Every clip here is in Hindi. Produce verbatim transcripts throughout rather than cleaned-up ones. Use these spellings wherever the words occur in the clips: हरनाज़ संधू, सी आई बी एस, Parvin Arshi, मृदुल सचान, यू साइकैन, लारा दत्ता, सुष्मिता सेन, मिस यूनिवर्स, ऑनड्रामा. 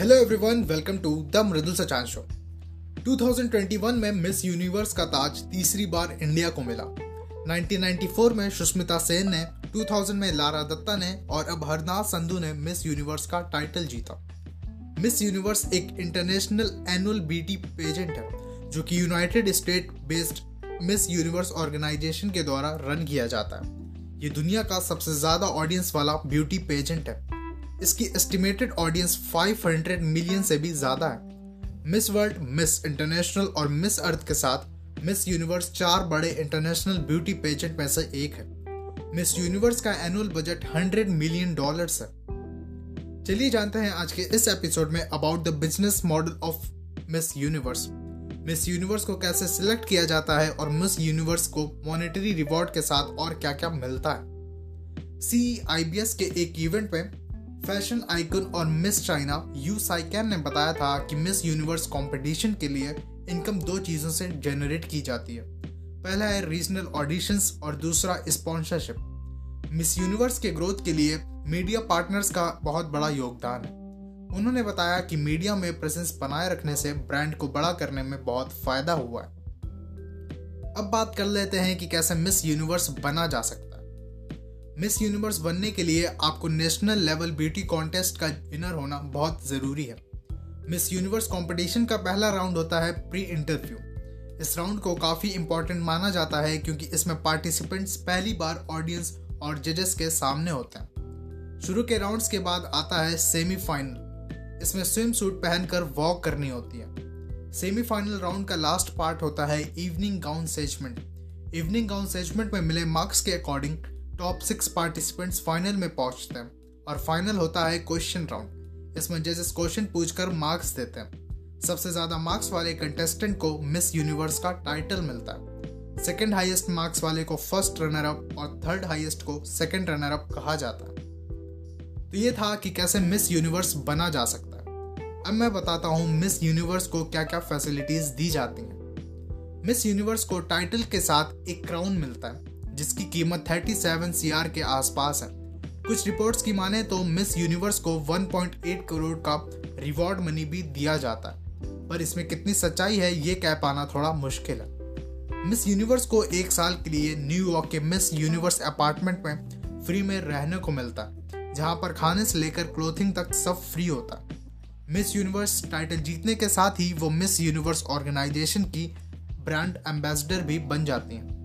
Hello everyone, welcome to the मृदुल सचान show. दो हज़ार इक्कीस में मिस यूनिवर्स का ताज तीसरी बार इंडिया को मिला। उन्नीस सौ चौरानवे में सुष्मिता सेन ने, दो हज़ार में लारा दत्ता ने और अब हरनाज़ संधू ने मिस यूनिवर्स का टाइटल जीता। मिस यूनिवर्स एक इंटरनेशनल एनुअल ब्यूटी पेजेंट है जो कि United State based मिस यूनिवर्स organisation के द्वारा रन किया जाता है। ये दुनिया का सबसे ज़्यादा ऑडियंस वाला ब्यूटी पेजेंट है। इसकी एस्टिमेटेड ऑडियंस पाँच सौ मिलियन से भी ज़्यादा है। मिस वर्ल्ड, मिस इंटरनेशनल और मिस अर्थ के साथ मिस यूनिवर्स चार बड़े इंटरनेशनल ब्यूटी पेजेंट में से एक है। मिस यूनिवर्स का एनुअल बजट सौ मिलियन डॉलर्स है। चलिए जानते हैं आज के इस एपिसोड में about the business model of मिस यूनिवर्स। मिस यूनिवर्स को कैसे सिलेक्ट किया जाता है और मिस यूनिवर्स को मॉनेटरी रिवॉर्ड के साथ और क्या क्या मिलता है। सी आई बी एस के एक इवेंट में फैशन आइकन और मिस चाइना यू साइकैन ने बताया था कि मिस यूनिवर्स कंपटीशन के लिए इनकम दो चीज़ों से जनरेट की जाती है। पहला है रीजनल ऑडिशंस और दूसरा स्पॉन्सरशिप। मिस यूनिवर्स के ग्रोथ के लिए मीडिया पार्टनर्स का बहुत बड़ा योगदान है। उन्होंने बताया कि मीडिया में प्रेजेंस बनाए रखने से ब्रांड को बड़ा करने में बहुत फायदा हुआ है। अब बात कर लेते हैं कि कैसे मिस यूनिवर्स बना जा सकता है। मिस यूनिवर्स बनने के लिए आपको नेशनल लेवल ब्यूटी कॉन्टेस्ट का विनर होना बहुत ज़रूरी है। मिस यूनिवर्स कंपटीशन का पहला राउंड होता है प्री इंटरव्यू। इस राउंड को काफ़ी इम्पॉर्टेंट माना जाता है क्योंकि इसमें पार्टिसिपेंट्स पहली बार ऑडियंस और जजेस के सामने होते हैं। शुरू के राउंड्स के बाद आता है सेमीफाइनल। इसमें स्विम सूट पहनकर वॉक करनी होती है। सेमीफाइनल राउंड का लास्ट पार्ट होता है evening gown segment. Evening gown segment में मिले मार्क्स के according top six participants final में पहुंचते हैं और फाइनल होता है क्वेश्चन राउंड। इसमें जजेस क्वेश्चन पूछकर मार्क्स देते हैं। सबसे ज़्यादा मार्क्स वाले कंटेस्टेंट को मिस यूनिवर्स का टाइटल मिलता है। सेकंड हाईएस्ट मार्क्स वाले को फर्स्ट रनर अप और थर्ड हाईएस्ट को सेकंड रनर अप कहा जाता है। तो ये था कि कैसे मिस यूनिवर्स बना जा सकता है। अब मैं बताता हूँ मिस यूनिवर्स को क्या क्या फैसिलिटीज़ दी जाती हैं। मिस यूनिवर्स को टाइटल के साथ एक क्राउन मिलता है जिसकी कीमत सैंतीस सीआर के आसपास है। कुछ रिपोर्ट्स की माने तो मिस यूनिवर्स को एक दशमलव आठ करोड़ का रिवॉर्ड मनी भी दिया जाता है, पर इसमें कितनी सच्चाई है ये कह पाना थोड़ा मुश्किल है। मिस यूनिवर्स को एक साल के लिए न्यूयॉर्क के मिस यूनिवर्स अपार्टमेंट में फ्री में रहने को मिलता है, जहां पर खाने से लेकर क्लोथिंग तक सब फ्री होता है। मिस यूनिवर्स टाइटल जीतने के साथ ही वो मिस यूनिवर्स ऑर्गेनाइजेशन की ब्रांड एम्बेसडर भी बन जाती हैं।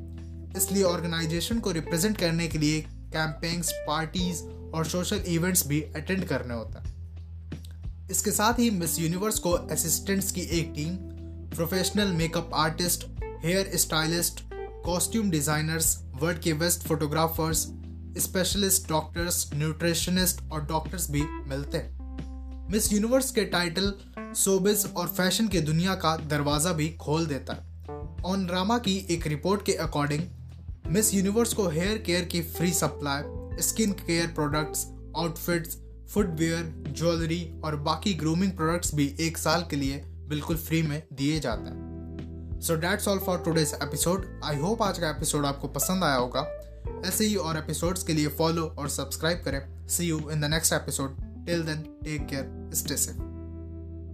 इसलिए ऑर्गेनाइजेशन को रिप्रेजेंट करने के लिए कैंपेन्स, पार्टीज और सोशल इवेंट्स भी अटेंड करने होता है। इसके साथ ही मिस यूनिवर्स को असिस्टेंट्स की एक team, professional makeup artist, hair stylist, costume designers, world के best photographers, specialist doctors, nutritionist और डॉक्टर्स भी मिलते हैं। मिस यूनिवर्स के टाइटल शोबिज़ और फैशन की दुनिया का दरवाज़ा भी खोल देता है। ऑनड्रामा की एक रिपोर्ट के अकॉर्डिंग मिस यूनिवर्स को हेयर केयर की free supply, skin care products, outfits, footwear, jewellery और बाकी ग्रूमिंग प्रोडक्ट्स भी एक साल के लिए बिल्कुल फ्री में दिए जाते हैं। So that's all for today's episode. I hope आज का एपिसोड आपको पसंद आया होगा। ऐसे ही और एपिसोड्स के लिए फॉलो और सब्सक्राइब करें। See you in the next episode. Till then take care, stay safe.